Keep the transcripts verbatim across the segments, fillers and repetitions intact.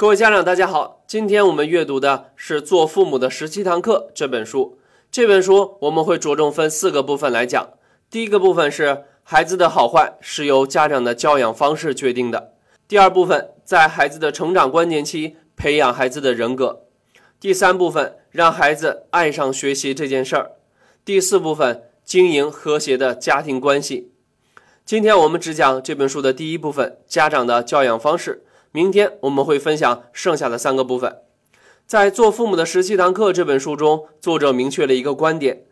各位家长大家好，今天我们阅读的是《做父母的十七堂课》这本书。这本书我们会着重分四个部分来讲。第一个部分是孩子的好坏是由家长的教养方式决定的。第二部分，在孩子的成长关键期培养孩子的人格。第三部分，让孩子爱上学习这件事儿。第四部分，经营和谐的家庭关系。今天我们只讲这本书的第一部分，家长的教养方式。明天我们会分享剩下的三个部分。在《做父母的十七堂课》这本书中，作者明确了一个观点：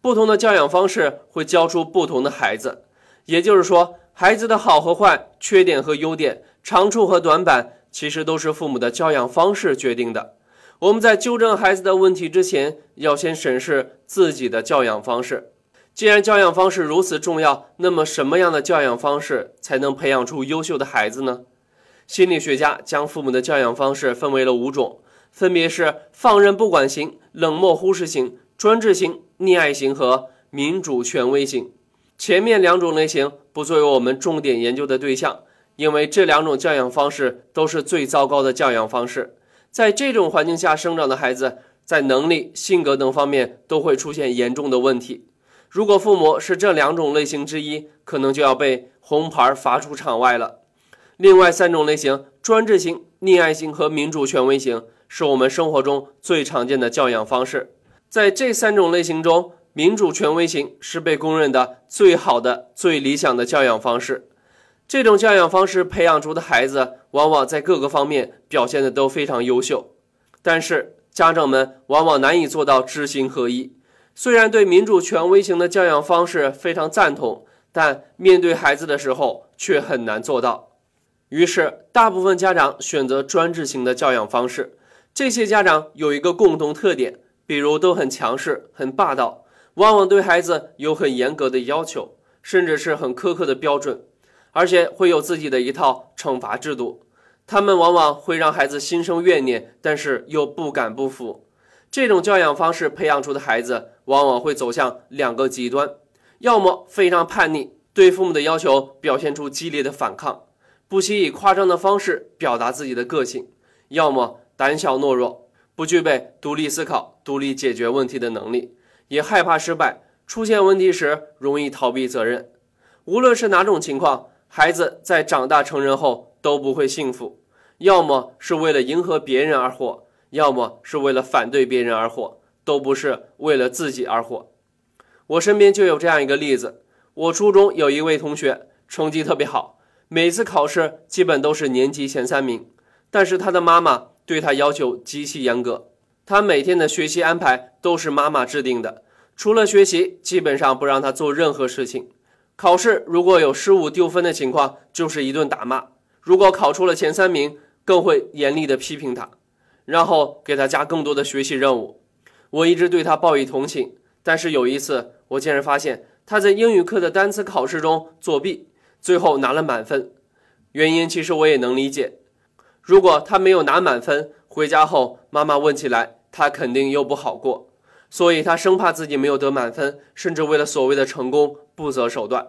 不同的教养方式会教出不同的孩子。也就是说，孩子的好和坏、缺点和优点、长处和短板，其实都是父母的教养方式决定的。我们在纠正孩子的问题之前，要先审视自己的教养方式。既然教养方式如此重要，那么什么样的教养方式才能培养出优秀的孩子呢？心理学家将父母的教养方式分为了五种，分别是放任不管型、冷漠忽视型、专制型、溺爱型和民主权威型。前面两种类型不作为我们重点研究的对象，因为这两种教养方式都是最糟糕的教养方式。在这种环境下生长的孩子，在能力、性格等方面都会出现严重的问题。如果父母是这两种类型之一，可能就要被红牌罚出场外了。另外三种类型，专制型、溺爱型和民主权威型，是我们生活中最常见的教养方式。在这三种类型中，民主权威型是被公认的最好的、最理想的教养方式。这种教养方式培养出的孩子，往往在各个方面表现的都非常优秀。但是，家长们往往难以做到知行合一。虽然对民主权威型的教养方式非常赞同，但面对孩子的时候却很难做到。于是大部分家长选择专制型的教养方式。这些家长有一个共同特点，比如都很强势、很霸道，往往对孩子有很严格的要求，甚至是很苛刻的标准，而且会有自己的一套惩罚制度。他们往往会让孩子心生怨念，但是又不敢不服。这种教养方式培养出的孩子往往会走向两个极端，要么非常叛逆，对父母的要求表现出激烈的反抗，不惜以夸张的方式表达自己的个性，要么胆小懦弱，不具备独立思考、独立解决问题的能力，也害怕失败，出现问题时容易逃避责任。无论是哪种情况，孩子在长大成人后都不会幸福，要么是为了迎合别人而活，要么是为了反对别人而活，都不是为了自己而活。我身边就有这样一个例子，我初中有一位同学，成绩特别好，每次考试基本都是年级前三名，但是他的妈妈对他要求极其严格，他每天的学习安排都是妈妈制定的，除了学习，基本上不让他做任何事情。考试如果有失误丢分的情况，就是一顿打骂；如果考出了前三名，更会严厉的批评他，然后给他加更多的学习任务。我一直对他抱以同情，但是有一次，我竟然发现他在英语课的单词考试中作弊。最后拿了满分，原因其实我也能理解。如果他没有拿满分，回家后妈妈问起来，他肯定又不好过，所以他生怕自己没有得满分，甚至为了所谓的成功不择手段。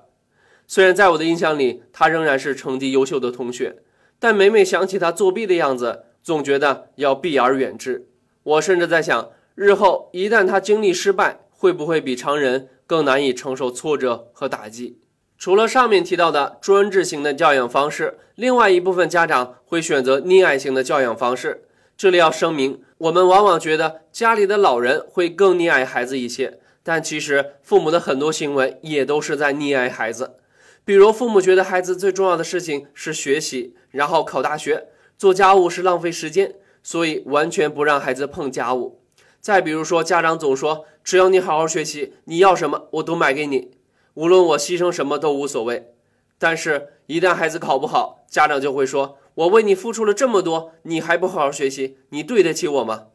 虽然在我的印象里，他仍然是成绩优秀的同学，但每每想起他作弊的样子，总觉得要避而远之。我甚至在想，日后一旦他经历失败，会不会比常人更难以承受挫折和打击。除了上面提到的专制型的教养方式，另外一部分家长会选择溺爱型的教养方式。这里要声明，我们往往觉得家里的老人会更溺爱孩子一些，但其实父母的很多行为也都是在溺爱孩子。比如父母觉得孩子最重要的事情是学习，然后考大学，做家务是浪费时间，所以完全不让孩子碰家务。再比如说，家长总说只要你好好学习，你要什么我都买给你，无论我牺牲什么都无所谓。但是一旦孩子考不好，家长就会说，我为你付出了这么多，你还不好好学习，你对得起我吗？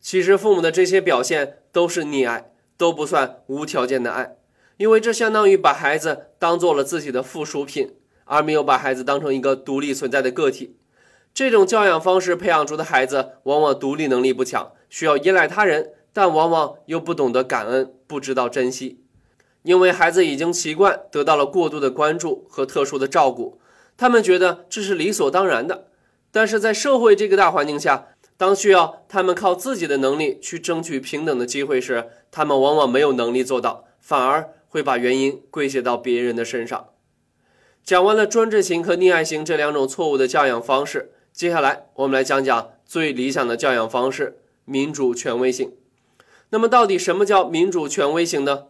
其实父母的这些表现都是溺爱，都不算无条件的爱，因为这相当于把孩子当做了自己的附属品，而没有把孩子当成一个独立存在的个体。这种教养方式培养出的孩子往往独立能力不强，需要依赖他人，但往往又不懂得感恩，不知道珍惜。因为孩子已经习惯得到了过度的关注和特殊的照顾，他们觉得这是理所当然的。但是在社会这个大环境下，当需要他们靠自己的能力去争取平等的机会时，他们往往没有能力做到，反而会把原因归结到别人的身上。讲完了专制型和溺爱型这两种错误的教养方式，接下来我们来讲讲最理想的教养方式——民主权威型。那么到底什么叫民主权威型呢？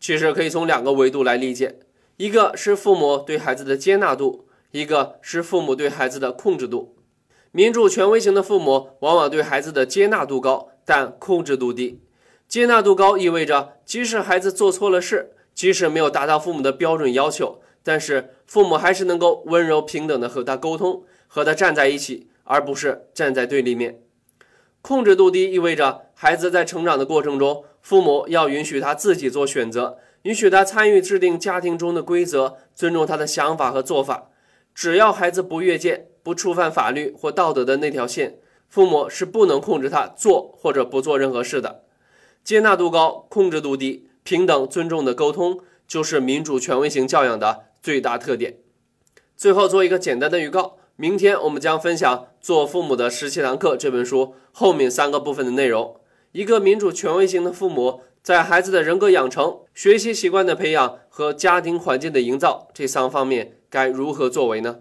其实可以从两个维度来理解，一个是父母对孩子的接纳度，一个是父母对孩子的控制度。民主权威型的父母往往对孩子的接纳度高，但控制度低。接纳度高意味着，即使孩子做错了事，即使没有达到父母的标准要求，但是父母还是能够温柔平等的和他沟通，和他站在一起，而不是站在对立面。控制度低意味着孩子在成长的过程中，父母要允许他自己做选择，允许他参与制定家庭中的规则，尊重他的想法和做法。只要孩子不越界，不触犯法律或道德的那条线，父母是不能控制他做或者不做任何事的。接纳度高，控制度低，平等尊重的沟通，就是民主权威型教养的最大特点。最后做一个简单的预告，明天我们将分享做父母的十七堂课这本书后面三个部分的内容。一个民主权威型的父母在孩子的人格养成、学习习惯的培养和家庭环境的营造这三方面该如何作为呢？